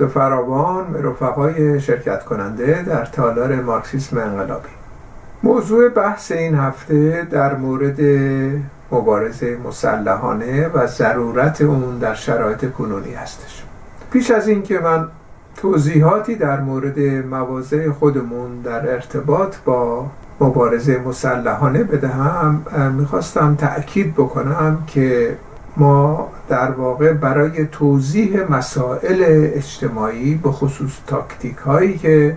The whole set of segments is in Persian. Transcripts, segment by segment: سرود فراوان به رفقای شرکت کننده در تالار مارکسیسم انقلابی. موضوع بحث این هفته در مورد مبارزه مسلحانه و ضرورت اون در شرایط کنونی هستش. پیش از این که من توضیحاتی در مورد مواضع خودمون در ارتباط با مبارزه مسلحانه بدهم، میخواستم تأکید بکنم که ما در واقع برای توضیح مسائل اجتماعی به خصوص تاکتیک هایی که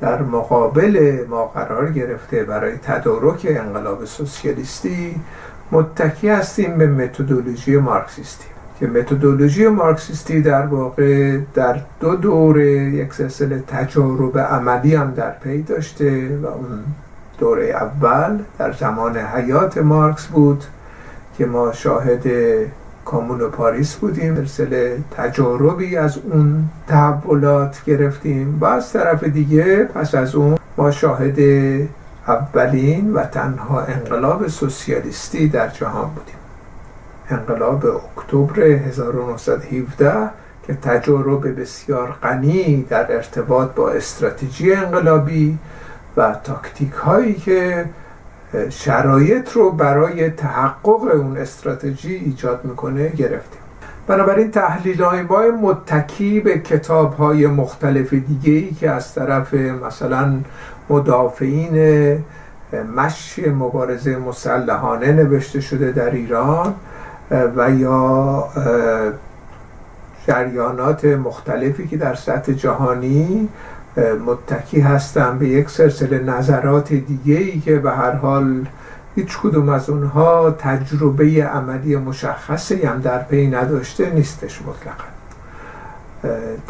در مقابل ما قرار گرفته برای تدارک انقلاب سوسیالیستی متکی هستیم به متدولوژی مارکسیستی، که متدولوژی مارکسیستی در واقع در دو دوره یک سلسله تجارب عملی هم در پی داشته و اون دوره اول در زمان حیات مارکس بود که ما شاهد کمون پاریس بودیم، سلسله تجاربی از اون تحولات گرفتیم و از طرف دیگه پس از اون ما شاهد اولین و تنها انقلاب سوسیالیستی در جهان بودیم، انقلاب اکتبر 1917 که تجارب بسیار غنی در ارتباط با استراتژی انقلابی و تاکتیک هایی که شرایط رو برای تحقق اون استراتژی ایجاد میکنه گرفتیم. بنابراین تحلیل های ما متکی به کتاب های مختلف دیگه‌ای که از طرف مثلا مدافعین مشی مبارزه مسلحانه نوشته شده در ایران و یا جریانات مختلفی که در سطح جهانی متکی هستن به یک سلسله نظرات دیگه‌ای که به هر حال هیچ کدوم از اونها تجربه عملی مشخصی هم در پی نداشته نیستش. مطلقا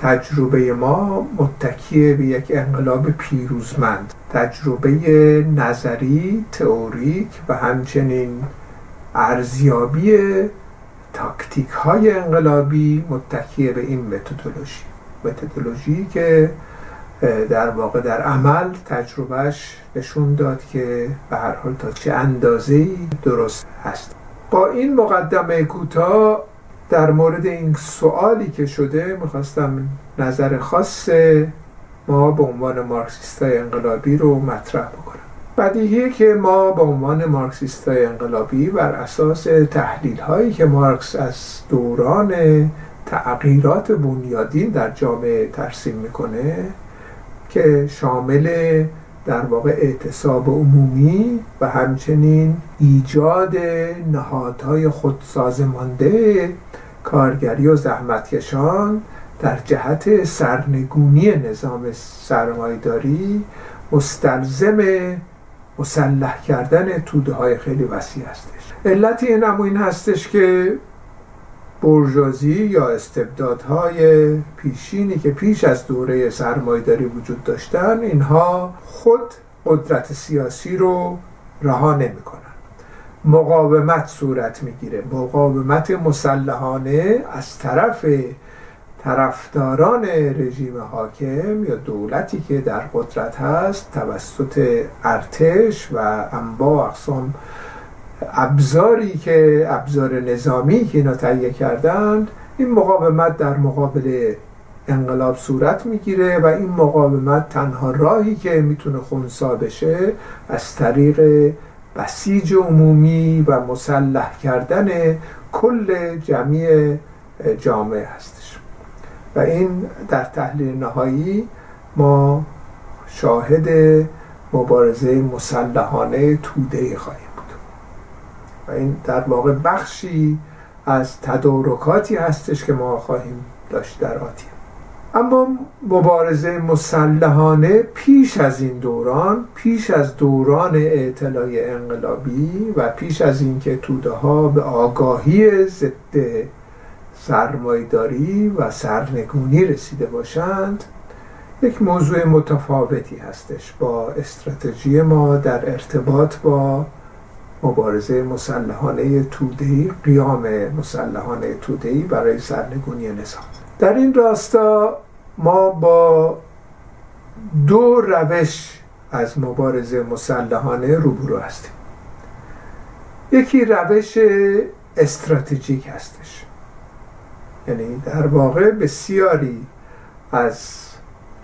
تجربه ما متکی به یک انقلاب پیروزمند، تجربه نظری، تئوریک و همچنین ارزیابی تاکتیک های انقلابی متکی به این متدولوژی که در واقع در عمل تجربهش نشون داد که به هر حال تا چه اندازه‌ای درست هست. با این مقدمه کوتاه در مورد این سوالی که شده میخواستم نظر خاص ما به عنوان مارکسیستای انقلابی رو مطرح بکنم. بدیهیه که ما به عنوان مارکسیستای انقلابی بر اساس تحلیل هایی که مارکس از دوران تغییرات بنیادین در جامعه ترسیم میکنه که شامل در واقع اعتصاب عمومی و همچنین ایجاد نهادهای خودسازمانده کارگری و زحمتکشان در جهت سرنگونی نظام سرمایه‌داری مستلزم مسلح کردن توده‌های خیلی وسیع هستش. علت این هستش که بورژوازی یا استبدادهای پیشینی که پیش از دوره سرمایه‌داری وجود داشتن، اینها خود قدرت سیاسی رو رها نمی‌کنن، مقاومت صورت میگیره، مقاومت مسلحانه از طرف طرفداران رژیم حاکم یا دولتی که در قدرت هست توسط ارتش و انواع اقسام ابزار نظامی که اینا تهیه کردند. این مقاومت در مقابل انقلاب صورت میگیره و این مقاومت تنها راهی که میتونه خنثی بشه از طریق بسیج عمومی و مسلح کردن کل جمعی جامعه هستش و این در تحلیل نهایی ما شاهد مبارزه مسلحانه توده خواهیم و این در واقع بخشی از تدارکاتی هستش که ما خواهیم داشت در آتیم. اما مبارزه مسلحانه پیش از این دوران، پیش از دوران اعتلاع انقلابی و پیش از اینکه توده ها به آگاهی ضد سرمایه‌داری و سرنگونی رسیده باشند، یک موضوع متفاوتی هستش با استراتژی ما در ارتباط با مبارزه مسلحانه توده‌ای، قیام مسلحانه توده‌ای برای سرنگونی نظام. در این راستا ما با دو روش از مبارزه مسلحانه روبرو هستیم. یکی روش استراتژیک هستش، یعنی در واقع بسیاری از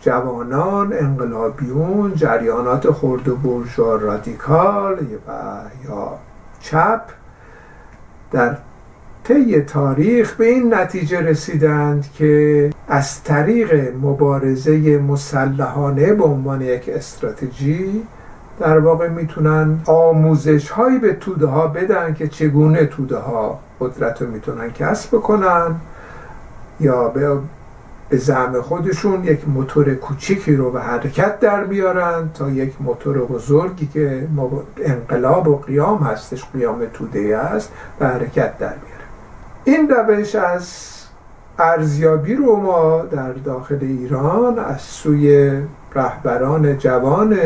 جوانان انقلابیون، جریانات خرد و بورژوا رادیکال و یا چپ در طی تاریخ به این نتیجه رسیدند که از طریق مبارزه مسلحانه به عنوان یک استراتژی در واقع میتونن آموزش هایی به توده ها بدن که چگونه توده ها قدرت رو میتونن کسب بکنن یا به زعم خودشون یک موتور کوچیکی رو به حرکت در بیارن تا یک موتور بزرگی که انقلاب و قیام هستش، قیام توده است، به حرکت در بیاره. این روش از ارزیابی رو ما در داخل ایران از سوی رهبران جوان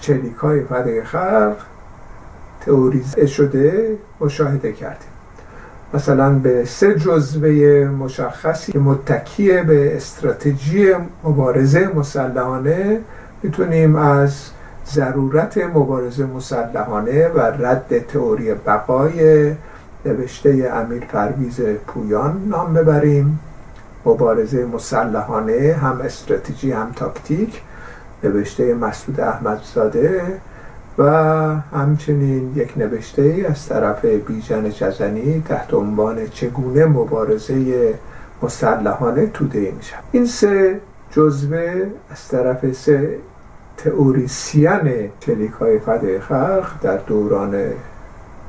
چریکای فدایی خلق تئوریزه شده مشاهده کردیم. مثلا به 3 جزوه مشخصی که متکی به استراتژی مبارزه مسلحانه میتونیم از ضرورت مبارزه مسلحانه و رد تئوری بقای نوشته امیر پرویز پویان نام ببریم. مبارزه مسلحانه هم استراتژی هم تاکتیک، نوشته مسعود احمدزاده، و همچنین یک نوشته از طرف بی جن جزنی تحت عنوان چگونه مبارزه مسلحانه توده میشه. این 3 جزوه از طرف 3 تئوریسین چریکای فدایی خلق در دوران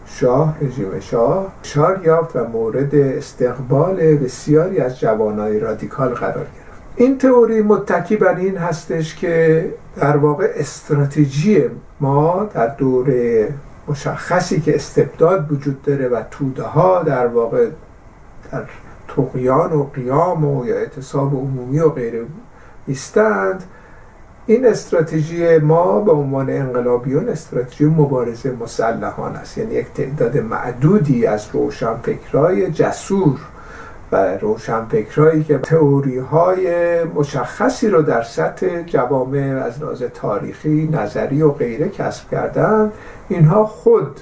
شاه، رژیم شاه، شار یافت و مورد استقبال بسیاری از جوانای رادیکال قرار گرفت. این تئوری متکی بر این هستش که در واقع استراتژی ما در دوره مشخصی که استبداد وجود داره و توده ها در واقع در طغیان و قیام و یا اعتصاب عمومی و غیره ایستند، این استراتژی ما به عنوان انقلابیون استراتژی مبارزه مسلحانه است. یعنی یک تعداد معدودی از روشنفکرای جسور و روشنفکرایی که تئوری‌های مشخصی رو در سطح جوامع از لحاظ تاریخی، نظری و غیره کسب کردن، اینها خود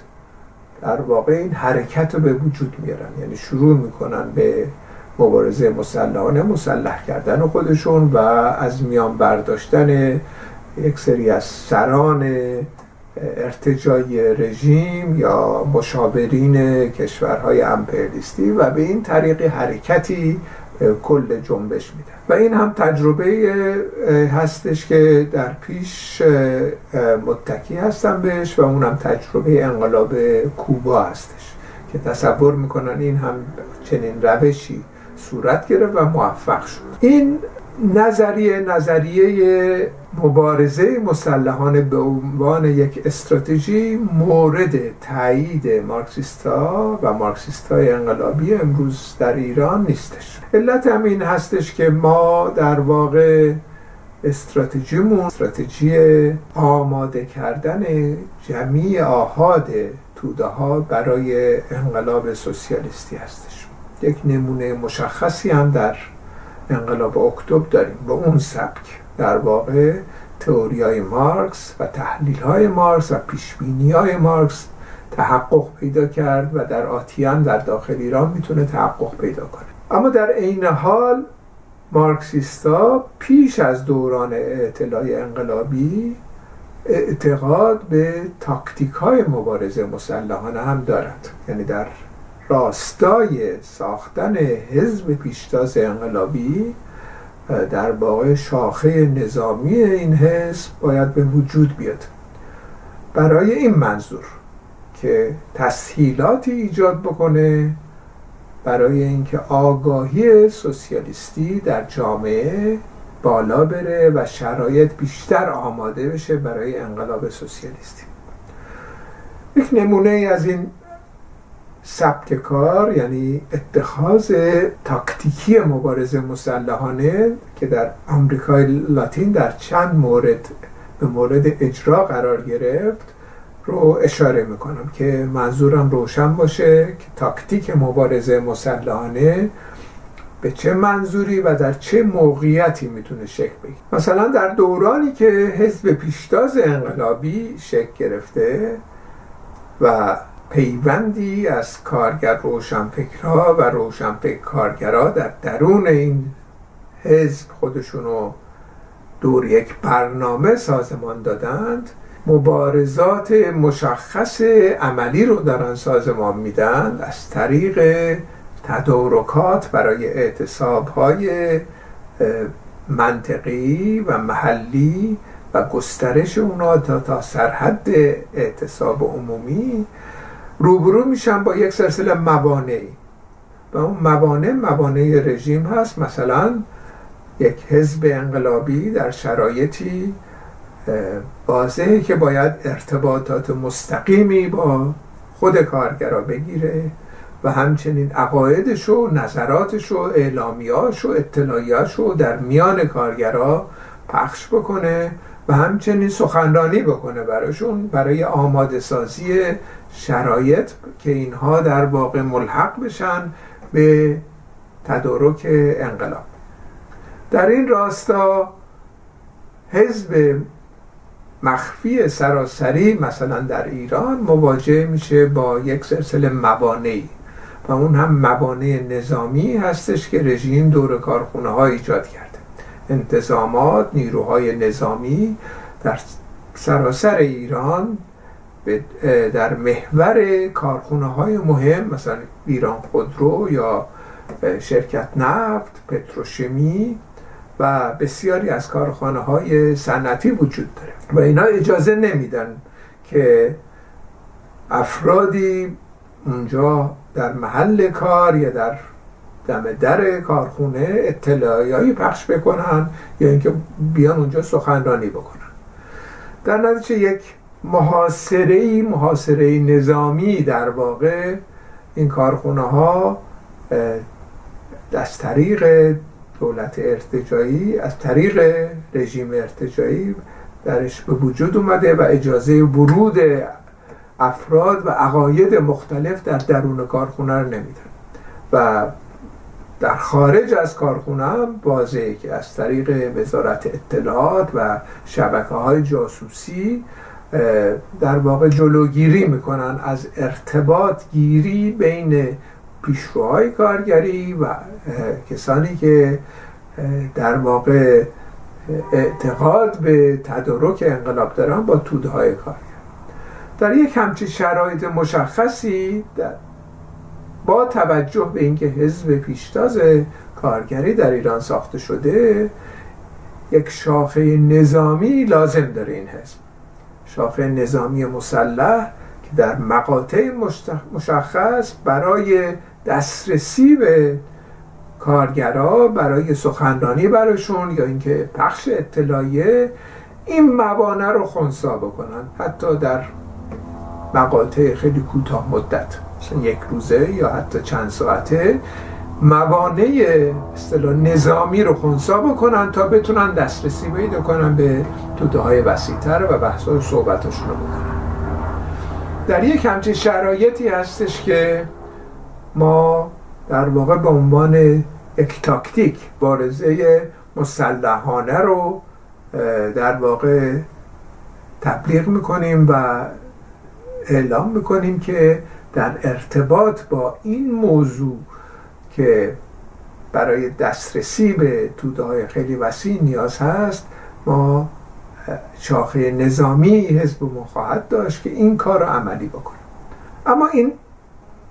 در واقع این حرکت رو به وجود میارن، یعنی شروع میکنن به مبارزه مسلحانه، مسلح کردن خودشون و از میان برداشتن یک سری از سران ارتجای رژیم یا مشاورین کشورهای امپریالیستی و به این طریق حرکتی کل جنبش میدن. و این هم تجربه هستش که در پیش متکی هستن بهش و اون هم تجربه انقلاب کوبا هستش که تصور میکنن این هم چنین روشی صورت گرفت و موفق شد. این نظریه مبارزه مسلحانه به عنوان یک استراتژی مورد تایید مارکسیستا و مارکسیستای انقلابی امروز در ایران نیستش. علت هم این هستش که ما در واقع استراتژی آماده کردن جمعی آحاد توده ها برای انقلاب سوسیالیستی هستش. یک نمونه مشخصی هم در انقلاب اکتبر داریم. با اون سبک در واقع تئوری‌های مارکس و تحلیل‌های مارکس و پیشبینی‌های مارکس تحقق پیدا کرد و در آتیان در داخل ایران میتونه تحقق پیدا کنه. اما در عین حال مارکسیستا پیش از دوران اطلاع انقلابی اعتقاد به تاکتیک‌های مبارزه مسلحانه هم دارد، یعنی در راستای ساختن حزب پیشتاز انقلابی در واقع شاخه نظامی این حزب باید به وجود بیاد برای این منظور که تسهیلاتی ایجاد بکنه برای اینکه آگاهی سوسیالیستی در جامعه بالا بره و شرایط بیشتر آماده بشه برای انقلاب سوسیالیستی. یک نمونه از این سبک کار، یعنی اتخاذ تاکتیکی مبارزه مسلحانه که در آمریکای لاتین در چند مورد به مورد اجرا قرار گرفت رو اشاره میکنم که منظورم روشن باشه که تاکتیک مبارزه مسلحانه به چه منظوری و در چه موقعیتی میتونه شکل بگیره. مثلا در دورانی که حزب پیشتاز انقلابی شکل گرفته و پیوندی از کارگر روشنفکرها و روشنفکر کارگرها در درون این حزب خودشونو دور یک برنامه سازمان دادند، مبارزات مشخص عملی رو دارن سازمان میدن از طریق تدارکات برای اعتصاب‌های منطقی و محلی و گسترش اونا تا سرحد اعتصاب عمومی. روبرو میشن با یک سلسله موانعی و اون موانع رژیم هست. مثلا یک حزب انقلابی در شرایطی واضحه که باید ارتباطات مستقیمی با خود کارگرها بگیره و همچنین عقایدش و نظراتش و اعلامیه‌اش و اطلاعیه‌اش رو در میان کارگرها پخش بکنه و همچنین سخنرانی بکنه براشون برای آماده سازی شرایط که اینها در واقع ملحق بشن به تدارک انقلاب. در این راستا حزب مخفی سراسری مثلا در ایران مواجه میشه با یک سلسله موانعی و اون هم موانع نظامی هستش که رژیم دور کارخونه ها ایجاد کرده. انتظامات، نیروهای نظامی در سراسر ایران در محور کارخونه های مهم مثلا ایران خودرو یا شرکت نفت، پتروشیمی و بسیاری از کارخانه های صنعتی وجود داره و اینا اجازه نمیدن که افرادی اونجا در محل کار یا در دم در کارخونه اطلاعیه‌ای پخش بکنن یا اینکه بیان اونجا سخنرانی بکنن. در نتیجه یک محاصره نظامی در واقع این کارخونه ها از طریق دولت ارتجاعی، از طریق رژیم ارتجاعی درش به وجود اومده و اجازه ورود افراد و عقاید مختلف در درون کارخونه رو نمیدن و در خارج از کارخونه هم واضحه که از طریق وزارت اطلاعات و شبکه‌های جاسوسی در واقع جلوگیری میکنن از ارتباط گیری بین پیشروهای کارگری و کسانی که در واقع اعتقاد به تدارک انقلاب دارن با توده‌های کارگر. در یک همچین شرایط مشخصی با توجه به اینکه حزب پیشتاز کارگری در ایران ساخته شده، یک شاخه نظامی لازم داره این حزب، شاخه نظامی مسلح که در مقاطع مشخص برای دسترسی به کارگرها، برای سخنرانی براشون یا اینکه پخش اطلاعیه این موانع رو خنثی بکنن، حتی در مقاطع خیلی کوتاه مدت، یک روزه یا حتی چند ساعته، موانع اصطلاح نظامی رو خنثی بکنن تا بتونن دسترسی پیدا کنن به توده‌های وسیع‌تر و بحث‌ها و صحبتاشون رو بکنن. در یک همچین شرایطی هستش که ما در واقع به عنوان یک تاکتیک مبارزه مسلحانه رو در واقع تبلیغ میکنیم و اعلام میکنیم که در ارتباط با این موضوع که برای دسترسی به توده‌های خیلی وسیع نیاز هست، ما شاخه نظامی حزبمون خواهد داشت که این کار رو عملی بکنه. اما این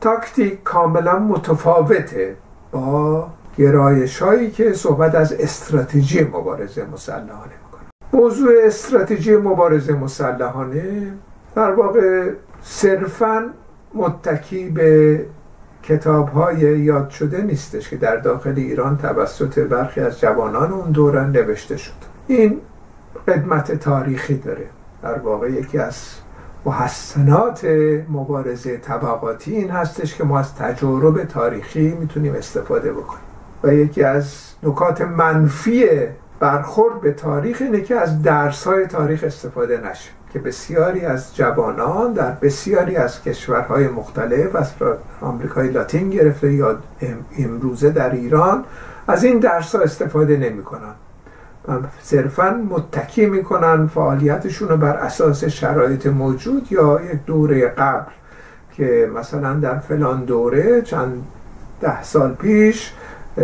تاکتیک کاملا متفاوته با گرایش‌هایی که صحبت از استراتژی مبارزه مسلحانه میکنه. موضوع استراتژی مبارزه مسلحانه در واقع صرفاً متکی به کتاب‌های یاد شده نیستش که در داخل ایران توسط برخی از جوانان اون دوران نوشته شد. این قدمت تاریخی داره. در واقع یکی از محسنات مبارزه طبقاتی این هستش که ما از تجارب تاریخی میتونیم استفاده بکنیم و یکی از نکات منفی برخورد به تاریخ اینه که از درس‌های تاریخ استفاده نشه که بسیاری از جوانان در بسیاری از کشورهای مختلف از آمریکای لاتین گرفته یا امروزه در ایران از این درس‌ها استفاده نمی‌کنن و صرفاً متکی می‌کنن فعالیتشون رو بر اساس شرایط موجود یا یک دوره قبل که مثلا در فلان دوره چند ده سال پیش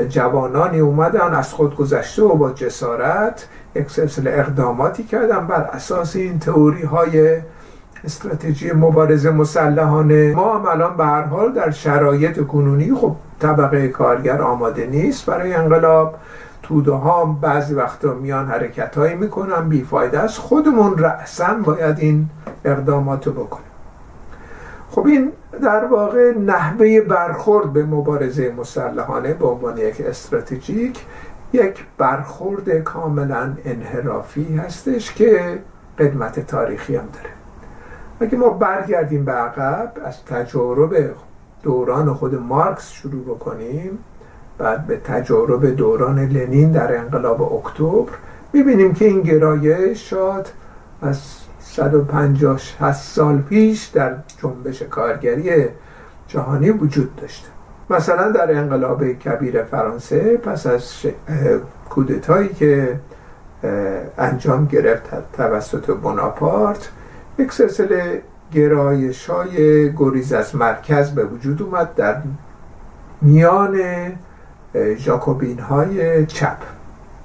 جوانانی اومدن از خود گذشته و با جسارت یک سلسله اقداماتی کردن بر اساس این تئوری های استراتژی مبارزه مسلحانه. ما هم الان به هر حال در شرایط کنونی خب طبقه کارگر آماده نیست برای انقلاب. توده ها بعضی وقتا میان حرکت هایی میکنن بیفایده است، خودمون رأساً باید این اقداماتو بکنیم. خب این در واقع نحوه برخورد به مبارزه مسلحانه به عنوان یک استراتژیک، یک برخورد کاملا انحرافی هستش که قدمت تاریخی هم داره. اگه ما برگردیم به عقب از تجارب دوران خود مارکس شروع بکنیم، بعد به تجارب دوران لنین در انقلاب اکتبر، میبینیم که این گرایش شاد از 150 سال پیش در جنبش کارگری جهانی وجود داشته. مثلا در انقلاب کبیر فرانسه پس از کودتایی که انجام گرفت توسط بناپارت، یک سلسله گرایش‌های گریز از مرکز به وجود اومد در میان ژاکوبین‌های چپ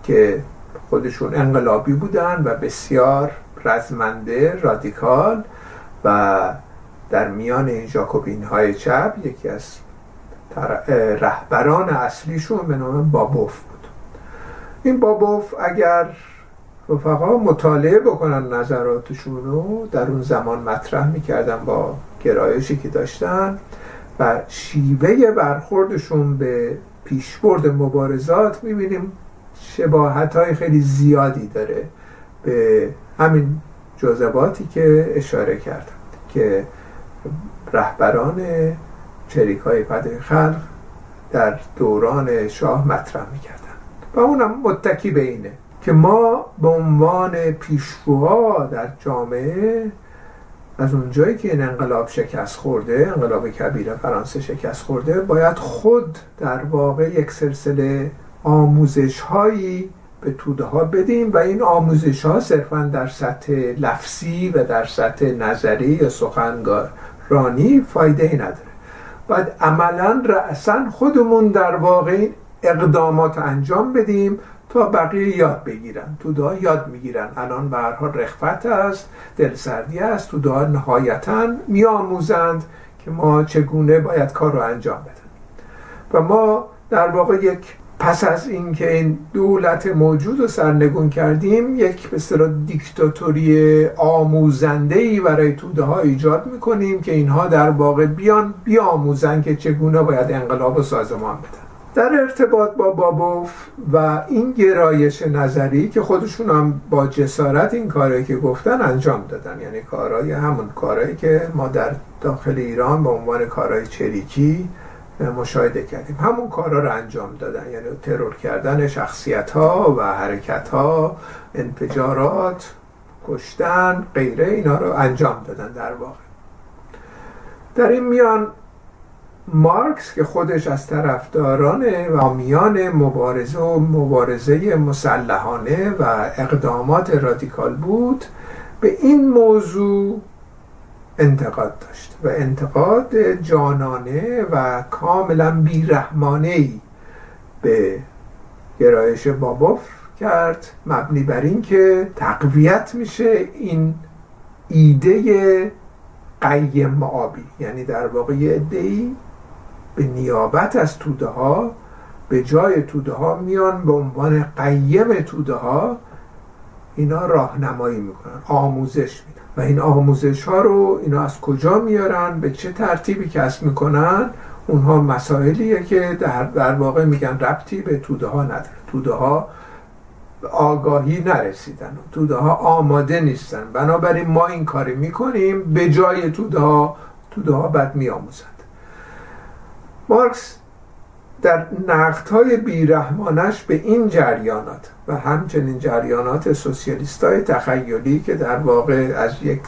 که خودشون انقلابی بودن و بسیار رزمنده، رادیکال، و در میان این ژاکوبین‌های چپ یکی از رهبران اصلیشون به نام بابوف بود. این بابوف اگر رفقا مطالعه بکنن نظراتشون رو در اون زمان مطرح میکردن با گرایشی که داشتن و شیوه برخوردشون به پیشبرد مبارزات، میبینیم شباهت‌های خیلی زیادی داره به همین جزباتی که اشاره کردم که رهبران چریکای فدایی خلق در دوران شاه مطرح میکردن و اونم متکی به اینه که ما به عنوان پیشروها در جامعه از اونجایی که این انقلاب شکست خورده، انقلاب کبیر فرانسه شکست خورده، باید خود در واقع یک سلسله آموزش هایی به توده ها بدیم و این آموزش ها صرفا در سطح لفظی و در سطح نظری یا سخنگرانی فایده ای نداره. باید عملا رأساً خودمون در واقع اقدامات انجام بدیم تا بقیه یاد بگیرن. توده ها یاد میگیرن، الان به هر حال رخوت است، دلسردی است، توده ها نهایتاً میآموزند که ما چگونه باید کار رو انجام بدیم. و ما در واقع یک پس از اینکه این دولت موجود رو سرنگون کردیم، یک به اصطلاح دیکتاتوری آموزنده‌ای برای توده ها ایجاد میکنیم که اینها در واقع بیان بیاموزن که چگونه باید انقلاب رو سازمان بدن. در ارتباط با بابوف و این گرایش نظری که خودشون هم با جسارت این کارهایی که گفتن انجام دادن، یعنی کارهای همون کارهایی که ما در داخل ایران به عنوان کارهای چریکی مشاهده کردیم، همون کارها رو انجام دادن، یعنی ترور کردن شخصیت ها و حرکت ها، انفجارات، کشتن، غیره، اینا رو انجام دادن در واقع. در این میان مارکس که خودش از طرفداران و حامیان مبارزه و مبارزه مسلحانه و اقدامات رادیکال بود، به این موضوع انتقاد داشت و انتقاد جانانه و کاملا بیرحمانه‌ای به گرایش بابوف کرد، مبنی بر این که تقویت میشه این ایده قیم معابی، یعنی در واقع یه عده‌ای به نیابت از توده ها به جای توده ها میان به عنوان قیم توده ها اینا راهنمایی میکنن، آموزش میدن و این آموزش ها رو اینا از کجا میارن، به چه ترتیبی کسب میکنن، اونها مسائلیه که در واقع میگن ربطی به توده ها نداره، توده ها آگاهی نرسیدن، توده ها آماده نیستن، بنابراین ما این کاری میکنیم به جای توده ها بد میآموزند. مارکس در نقدهای بیرحمانش به این جریانات و همچنین جریانات سوسیالیستای تخیلی که در واقع از یک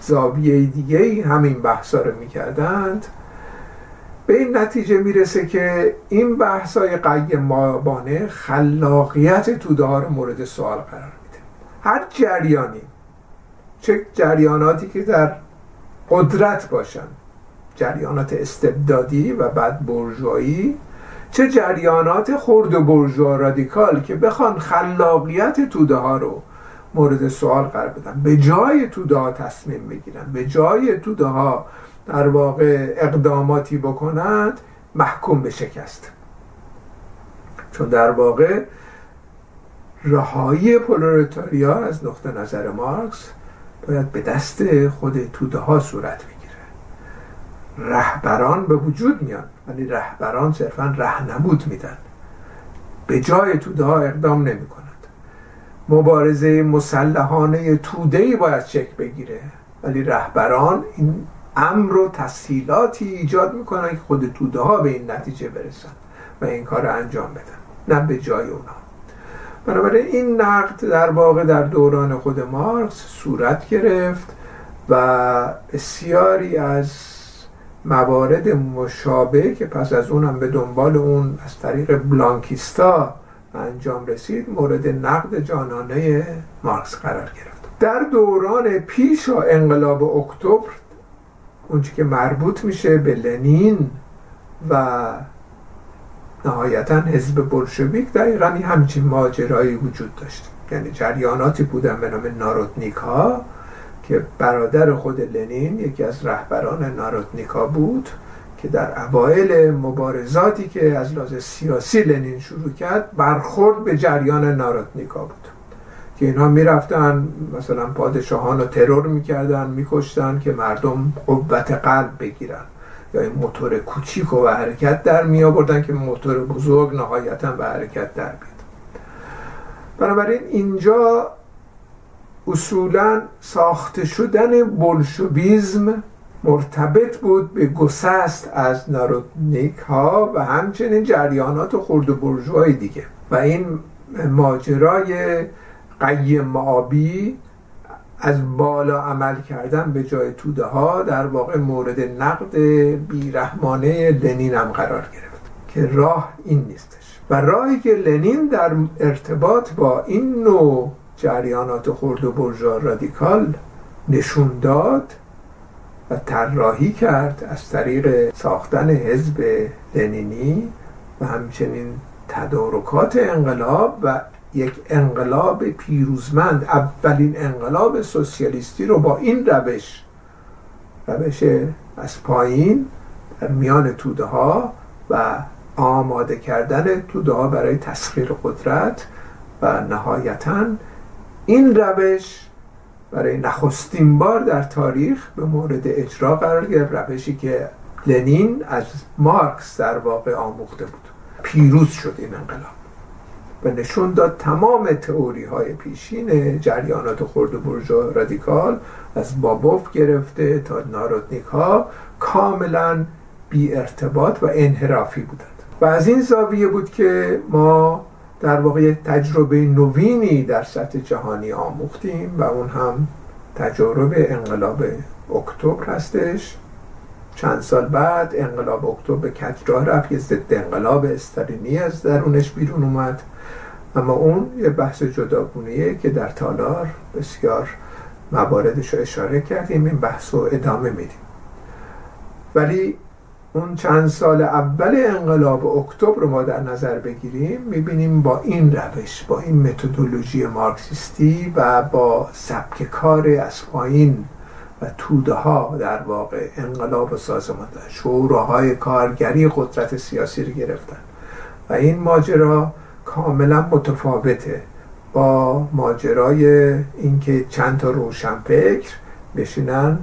زاویه دیگه همین بحثا رو میکردند، به این نتیجه میرسه که این بحثای قیم‌آبانه خلاقیت توده ها رو مورد سوال قرار میده. هر جریانی، چه جریاناتی که در قدرت باشن، جریانات استبدادی و بعد بورژوایی، چه جریانات خرد و برجوا رادیکال که بخوان خلاقیت توده ها رو مورد سوال قرار بدن، به جای توده ها تصمیم بگیرن، به جای توده ها در واقع اقداماتی بکنند، محکوم به شکست. چون در واقع رهایی پرولتاریا از نقطه نظر مارکس باید به دست خود توده ها صورت بگیره. رهبران به وجود میان ولی رهبران صرفا رهنمود میدن، به جای توده ها اقدام نمی کنند. مبارزه مسلحانه توده‌ای باید شکل بگیره ولی رهبران این امر و تسهیلاتی ایجاد میکنن که خود توده ها به این نتیجه برسن و این کار رو انجام بدن، نه به جای اونا. بنابراین این نقد در واقع در دوران خود مارکس صورت گرفت و بسیاری از موارد مشابه که پس از اونم به دنبال اون از طریق بلانکیستا انجام رسید مورد نقد جانانه مارکس قرار گرفت. در دوران پیش از انقلاب اکتبر، اونچه که مربوط میشه به لنین و نهایتا حزب بلشویک، دقیقاً همچین ماجرایی وجود داشت. یعنی جریاناتی بودن به نام ناروتنیکا که برادر خود لنین یکی از رهبران ناروتنیکا بود که در اوایل مبارزاتی که از لحاظ سیاسی لنین شروع کرد برخورد به جریان ناروتنیکا بود که اینها میرفتن مثلا پادشاهان رو ترور میکردن، میکشتن که مردم قوت قلب بگیرن، یا این موتور کوچیک و حرکت در می آوردن که موتور بزرگ نهایتاً به حرکت در بیاد. بنابراین اینجا اصولاً ساخته شدن بلشویسم مرتبط بود به گسست از ناروتنیک‌ها و همچنین جریانات خرد و برجوهای دیگه و این ماجرای قیم معابی از بالا عمل کردن به جای توده ها در واقع مورد نقد بیرحمانه لنین هم قرار گرفت که راه این نیستش و راهی که لنین در ارتباط با این نوع جریانات خرد و برجوا رادیکال نشون داد و طراحی کرد از طریق ساختن حزب لنینی و همچنین تدارکات انقلاب و یک انقلاب پیروزمند، اولین انقلاب سوسیالیستی رو با این روش از پایین در میان توده ها و آماده کردن توده ها برای تسخیر قدرت و نهایتاً این روش برای نخستین بار در تاریخ به مورد اجرا قرار گرفت، روشی که لنین از مارکس در واقع آموخته بود. پیروز شد این انقلاب و نشون داد تمام تئوری های پیشین جریانات خرد و برجوا رادیکال از بابوف گرفته تا ناروتنیکا کاملا بی ارتباط و انحرافی بودند و از این زاویه بود که ما در واقع تجربه نوینی در سطح جهانی آموختیم و اون هم تجربه انقلاب اکتبر هستش. چند سال بعد انقلاب اکتبر کجراه رفت که ضد انقلاب استالینی از درونش بیرون اومد، اما اون یه بحث جداگونه‌ایه که در تالار بسیار مواردش رو اشاره کردیم، این بحث رو ادامه میدیم. ولی اون چند سال اول انقلاب اکتبر رو ما در نظر بگیریم، میبینیم با این روش، با این متدولوژی مارکسیستی و با سبک کار از پایین و توده ها در واقع انقلاب سازمان دادن، شوراهای کارگری قدرت سیاسی رو گرفتن و این ماجرا کاملا متفاوته با ماجرای اینکه چند تا روشنفکر بشینن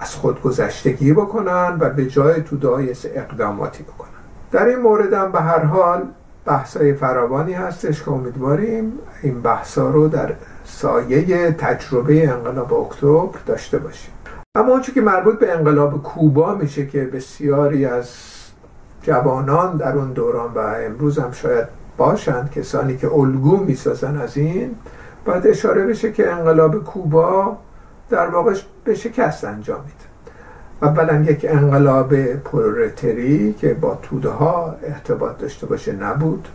از خودگذشتگی بکنن و به جای توده های اقداماتی بکنن. در این مورد هم به هر حال بحثای فراوانی هستش که امیدواریم این بحثا رو در سایه تجربه انقلاب اکتبر داشته باشیم. اما اون چیزی که مربوط به انقلاب کوبا میشه که بسیاری از جوانان در اون دوران و امروز هم شاید باشند کسانی که الگو میسازن از این، باید اشاره بشه که انقلاب کوبا در واقع به شکست انجامید. اولا یک انقلاب پرولتاری که با توده ها ارتباط داشته باشه نبود،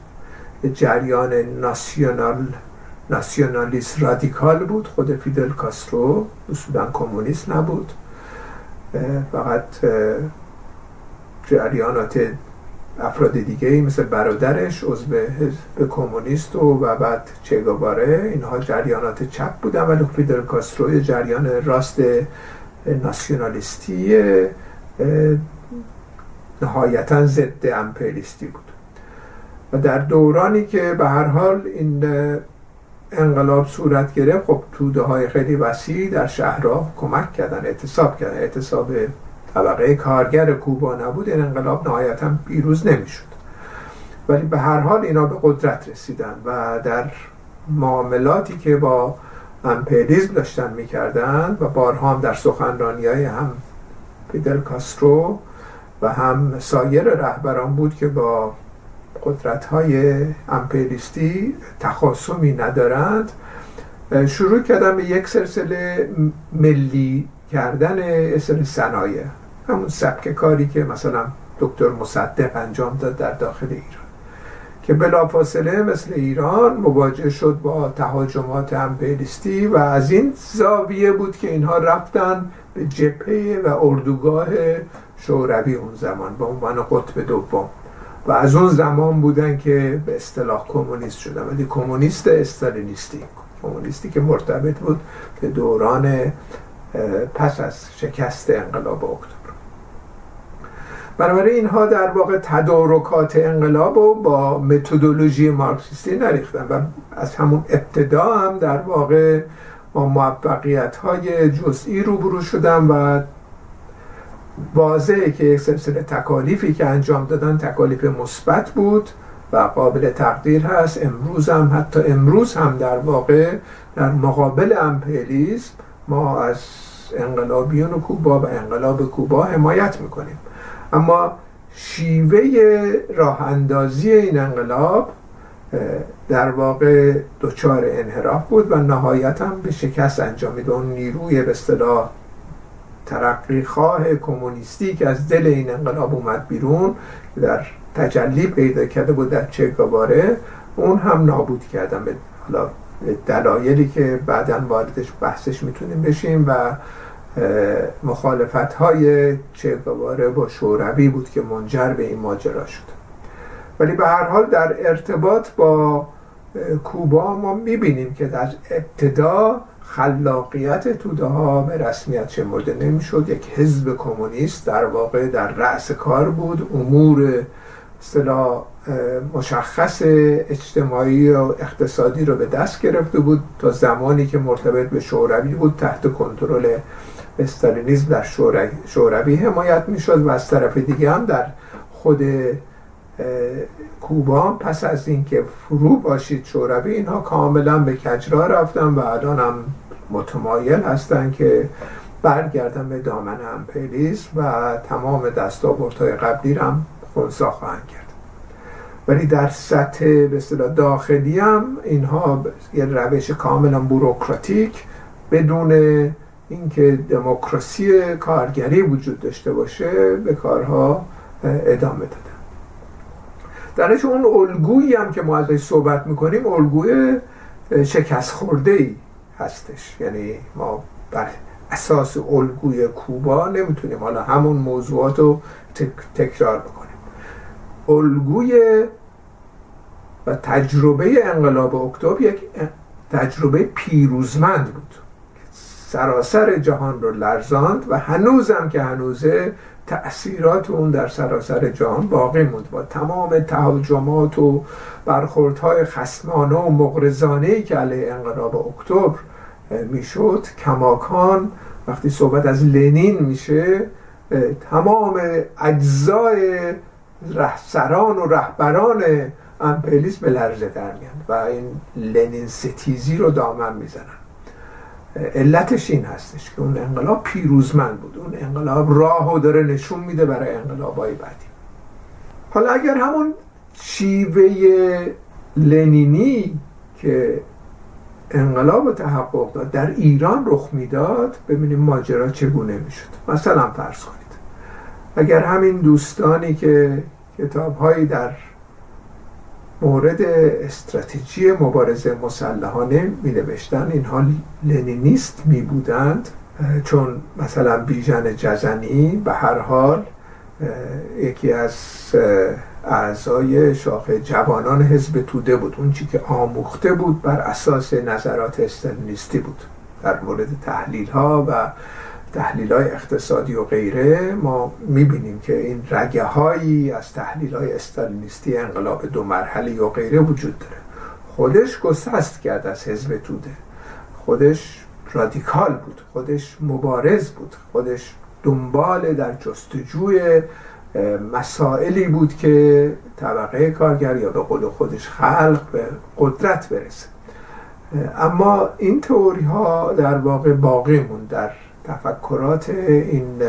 جریان ناسیونالیست رادیکال بود، خود فیدل کاسترو اصولاً کمونیست نبود، فقط جریانات افراد دیگه مثل برادرش عضو حزب کمونیست و بعد چه گوارا، اینها جریانات چپ بودن، ولی فیدل کاسترو جریان راست ناسیونالیستی نهایتاً ضد امپریالیستی بود. و در دورانی که به هر حال این انقلاب صورت گرفت، خب توده های خیلی وسیع در شهرها کمک کردن، اعتصاب کردن. اعتصاب طبقه کارگر کوبا نبود، این انقلاب نهایتاً پیروز نمیشد، ولی به هر حال اینا به قدرت رسیدن و در معاملاتی که با امپریالیسم داشتن میکردن و بارها هم در سخنرانی های هم فیدل کاسترو و هم سایر رهبران بود که با قدرت‌های امپریالیستی تخاصمی ندارند، شروع کردن به یک سلسله ملی کردن صنایع، همون سبک کاری که مثلا دکتر مصدق انجام داد در داخل ایران، که بلافاصله مثل ایران مواجه شد با تهاجمات امپریالیستی و از این زاویه بود که اینها رفتن به جبهه و اردوگاه شوروی اون زمان به عنوان قطب دوم و از اون زمان بودن که به اصطلاح کمونیست شدن، ولی کمونیست استالینیستی، کمونیستی که مرتبط بود به دوران پس از شکست انقلاب اکتبر. بنابراین اینها در واقع تدارکات انقلاب رو با متدولوژی مارکسیستی نریختن و از همون ابتدا هم در واقع با موفقیت‌های جزئی روبرو شدن و واضحه که یک سلسله تکالیفی که انجام دادن تکالیف مثبت بود و قابل تقدیر هست. امروز هم، حتی امروز هم در واقع در مقابل امپریالیسم ما از انقلابیون و کوبا و انقلاب کوبا حمایت میکنیم، اما شیوه راه اندازی این انقلاب در واقع دچار انحراف بود و نهایتا به شکست انجامید. اون نیروی به اصطلاح ترقی خواه کمونیستی که از دل این انقلاب اومد بیرون، در تجلی پیدا کرده بود در چه گوارا، اون هم نابود کردن، حالا دلایلی که بعداً واردش بحثش میتونیم بشیم، و مخالفت‌های چه گوارا با شوروی بود که منجر به این ماجرا شد. ولی به هر حال در ارتباط با کوبا ما میبینیم که در ابتدا خلاقیت توده ها به رسمیت شمرده نمی شد. یک حزب کمونیست در واقع در رأس کار بود، امور اصطلاح مشخص اجتماعی و اقتصادی رو به دست گرفته بود تا زمانی که مرتبط به شوروی بود، تحت کنترل استالینیسم در شوروی حمایت می شد و از طرف دیگه هم در خود کوبا پس از اینکه فرو باشید شوروی، اینها کاملا به کجرا رفتن و الان هم متمایل هستن که برگردن به دامن امپریالیسم و تمام دستاوردهای قبلی را هم خونسا خواهند کرد. ولی در سطح به اصطلاح داخلی هم اینها یه روش کاملا بوروکراتیک، بدون اینکه دموکراسی کارگری وجود داشته باشه، به کارها ادامه داد. درنتیجه اون الگویی هم که ما ازش صحبت میکنیم الگوی شکست خورده ای هستش، یعنی ما بر اساس الگوی کوبا نمیتونیم حالا همون موضوعات رو تکرار بکنیم. الگوی و تجربه انقلاب اکتبر یک تجربه پیروزمند بود، سراسر جهان رو لرزاند و هنوزم که هنوزه تأثیرات اون در سراسر جهان باقی موند، با تمام تهاجمات و برخوردهای خصمانه و مغرضانه‌ای که علیه انقلاب اکتبر میشد. کماکان وقتی صحبت از لنین میشه، تمام اجزای رهسران و رهبران امپریالیسم به لرزه در میاند و این لنین ستیزی رو دامن میزنن. علتش این هستش که اون انقلاب پیروزمند بود، اون انقلاب راهو داره نشون میده برای انقلاب‌های بعدی. حالا اگر همون شیوه لنینی که انقلاب تحقق داد در ایران رخ میداد، ببینیم ماجرا چگونه میشد. مثلا فرض کنید اگر همین دوستانی که کتاب‌هایی در مورد استراتژی مبارزه مسلحانه می نوشتن، اینها لنینیست می بودند، چون مثلا بی جن جزنی به هر حال یکی از اعضای شاخه جوانان حزب توده بود. اون چی که آموخته بود بر اساس نظرات استالینیستی بود. در مورد تحلیل‌ها و تحلیل‌های اقتصادی و غیره ما می‌بینیم که این رگه‌هایی از تحلیل‌های استالینیستی انقلاب دو مرحله‌ای و غیره وجود داره. خودش گسست کرد از حزب توده، خودش رادیکال بود، خودش مبارز بود، خودش دنبال در جستجوی مسائلی بود که طبقه کارگر یا به قول خودش خلق به قدرت برسه. اما این تئوری ها در واقع باقی موند در تفکرات این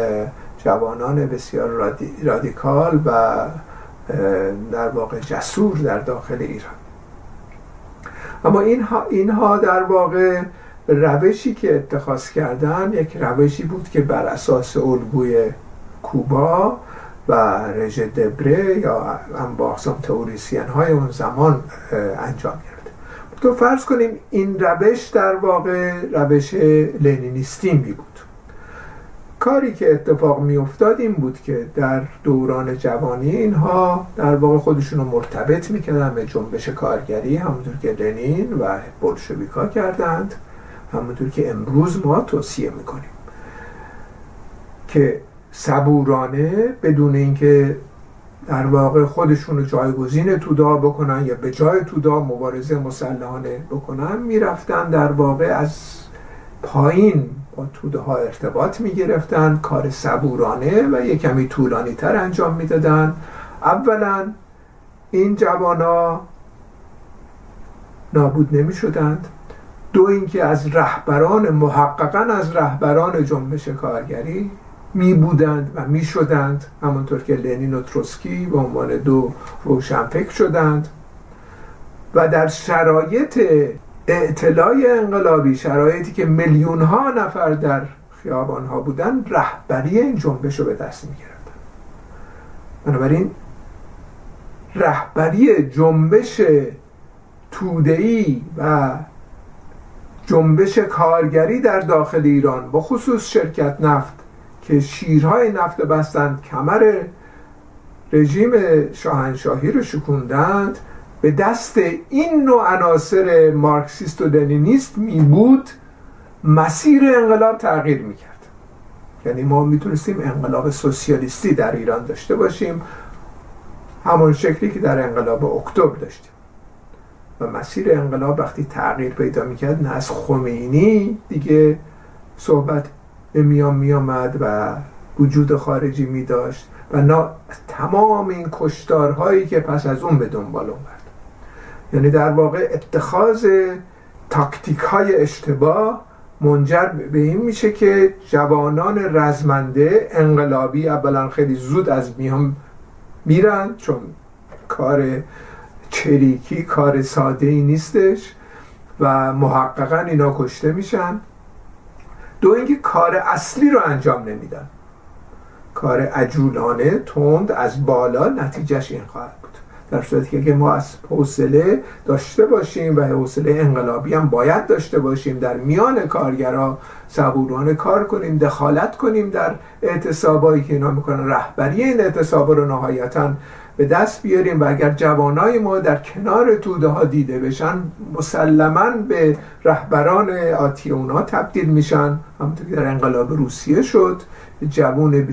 جوانان بسیار رادیکال و در واقع جسور در داخل ایران. اما اینها در واقع روشی که اتخاذ کردن یک روشی بود که بر اساس الگوی کوبا و رژه دبره یا انباختم تئوریسین های اون زمان انجام گرفت. تو فرض کنیم این روش در واقع روش لنینیستی می بود. کاری که اتفاق می افتاد این بود که در دوران جوانی اینها در واقع خودشون رو مرتبط می کردن به جنبش کارگری، همونطور که لنین و بلشویکا کردند، همونطور که امروز ما توصیه می کنیم که صبورانه بدون اینکه در واقع خودشون رو جایگزین تودا بکنن یا به جای تودا مبارزه مسلحانه بکنن، میرفتن در واقع از پایین با توده ها ارتباط میگرفتن، کار صبورانه و یک کمی طولانی تر انجام میدادن. اولا این جوانا نابود نمی شدند، دو اینکه از رهبران محققا از رهبران جنبش کارگری می بودند و می شدند، همونطور که لنین و تروسکی به عنوان دو روشنفکر شدند و در شرایط اعتلاع انقلابی، شرایطی که میلیون ها نفر در خیابان ها بودند، رهبری این جنبش رو به دست می گرفتند. بنابراین رهبری جنبش توده‌ای و جنبش کارگری در داخل ایران، با خصوص شرکت نفت که شیرهای نفت بستند، کمر رژیم شاهنشاهی رو شکوندند، به دست این نوع عناصر مارکسیست و لنینیست می بود، مسیر انقلاب تغییر می کرد. یعنی ما میتونستیم انقلاب سوسیالیستی در ایران داشته باشیم، همون شکلی که در انقلاب اکتبر داشتیم. و مسیر انقلاب وقتی تغییر پیدا می کرد، نه از خمینی دیگه صحبت میان می آمد و وجود خارجی می داشت و نه تمام این کشتارهایی که پس از اون به دنبال اومد. یعنی در واقع اتخاذ تاکتیک های اشتباه منجر به این میشه که جوانان رزمنده انقلابی اولا خیلی زود از میان میرن، چون کار چریکی کار ساده ای نیستش و محققا اینا کشته میشن. دو اینکه کار اصلی رو انجام نمیدن، کار عجولانه تند از بالا، نتیجهش این خواهد بود. در صورتی که اگه ما از حوصله داشته باشیم و حوصله انقلابی هم باید داشته باشیم، در میان کارگرها صبورانه کار کنیم، دخالت کنیم در اعتصابایی که اینا میکنن، رهبری این اعتصابا رو نهایتاً به دست بیاریم. و اگر جوانای ما در کنار توده ها دیده بشن، مسلماً به رهبران آتی اونا تبدیل میشن، همونطور که در انقلاب روسیه شد. جوان 24-5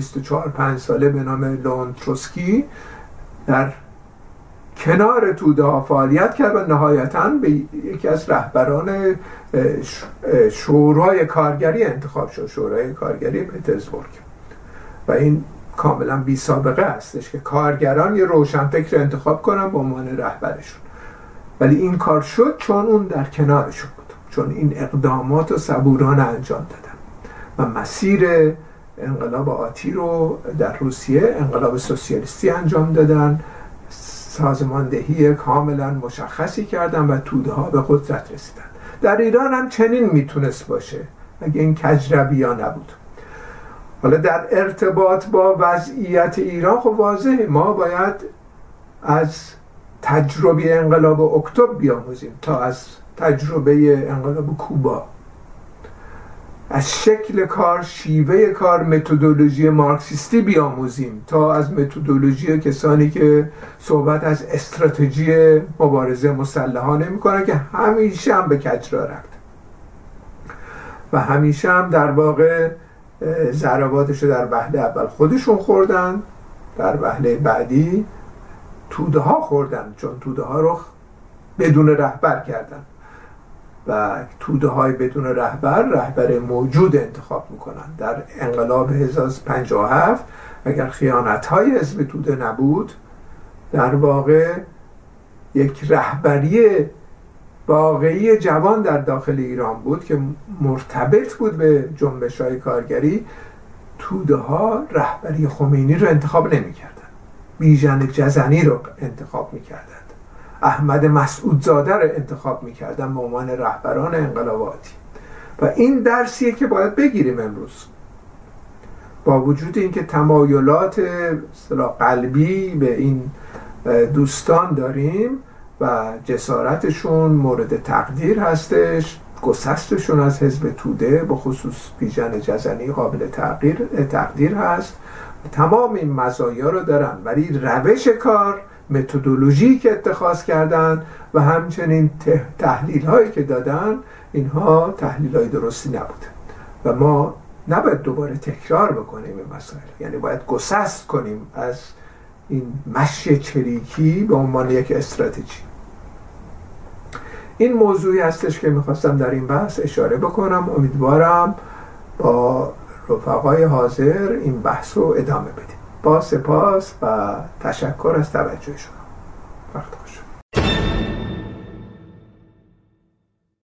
ساله به نام لئون تروسکی در کنار توده ها فعالیت کرد و نهایتاً به یکی از رهبران شورای کارگری انتخاب شد، شورای کارگری پترزبورگ. و این کاملا بی سابقه هستش که کارگران یه روشنفکر انتخاب کنن به عنوان رهبرشون، ولی این کار شد چون اون در کنارشون بود، چون این اقدامات و صبورانه انجام دادن و مسیر انقلاب آتی رو در روسیه انقلاب سوسیالیستی انجام دادن، سازماندهی کاملا مشخصی کردن و توده ها به قدرت رسیدن. در ایران هم چنین میتونست باشه اگه این کجربیا نبود. حالا در ارتباط با وضعیت ایران، خب واضحه ما باید از تجربه انقلاب اکتبر بیاموزیم تا از تجربه انقلاب کوبا. از شکل کار، شیوه کار، متدولوژی مارکسیستی بیاموزیم تا از متدولوژی کسانی که صحبت از استراتژی مبارزه مسلحانه میکنن که همیشه هم به کجرا رفت و همیشه هم در واقع ضرباتشو در وهله اول خودشون خوردن، در وهله بعدی توده ها خوردن، چون توده ها رو بدون رهبر کردن و توده های بدون رهبر موجود انتخاب میکنن. در انقلاب 1357 اگر خیانت های حزب توده نبود، در واقع یک رهبری واقعی جوان در داخل ایران بود که مرتبط بود به جنبش های کارگری، توده ها رهبری خمینی رو انتخاب نمیکردن، بی جن جزنی رو انتخاب میکردن، احمد مسعودزاده رو انتخاب میکردن به عنوان رهبران انقلاباتی. و این درسیه که باید بگیریم امروز، با وجود اینکه تمایلات قلبی به این دوستان داریم و جسارتشون مورد تقدیر هستش، گسستشون از حزب توده به خصوص بی جن جزنی قابل تقدیر هست، تمام این مزایا رو دارن، ولی روش کار، متدولوژی که اتخاذ کردن و همچنین تحلیل هایی که دادن، اینها تحلیل های درستی نبوده و ما نباید دوباره تکرار بکنیم این مسائل. یعنی باید گسست کنیم از این مشی چریکی به عنوان یک استراتژی. این موضوعی هستش که میخواستم در این بحث اشاره بکنم. امیدوارم با رفقای حاضر این بحث رو ادامه بدیم. با سپاس و تشکر از توجه شما.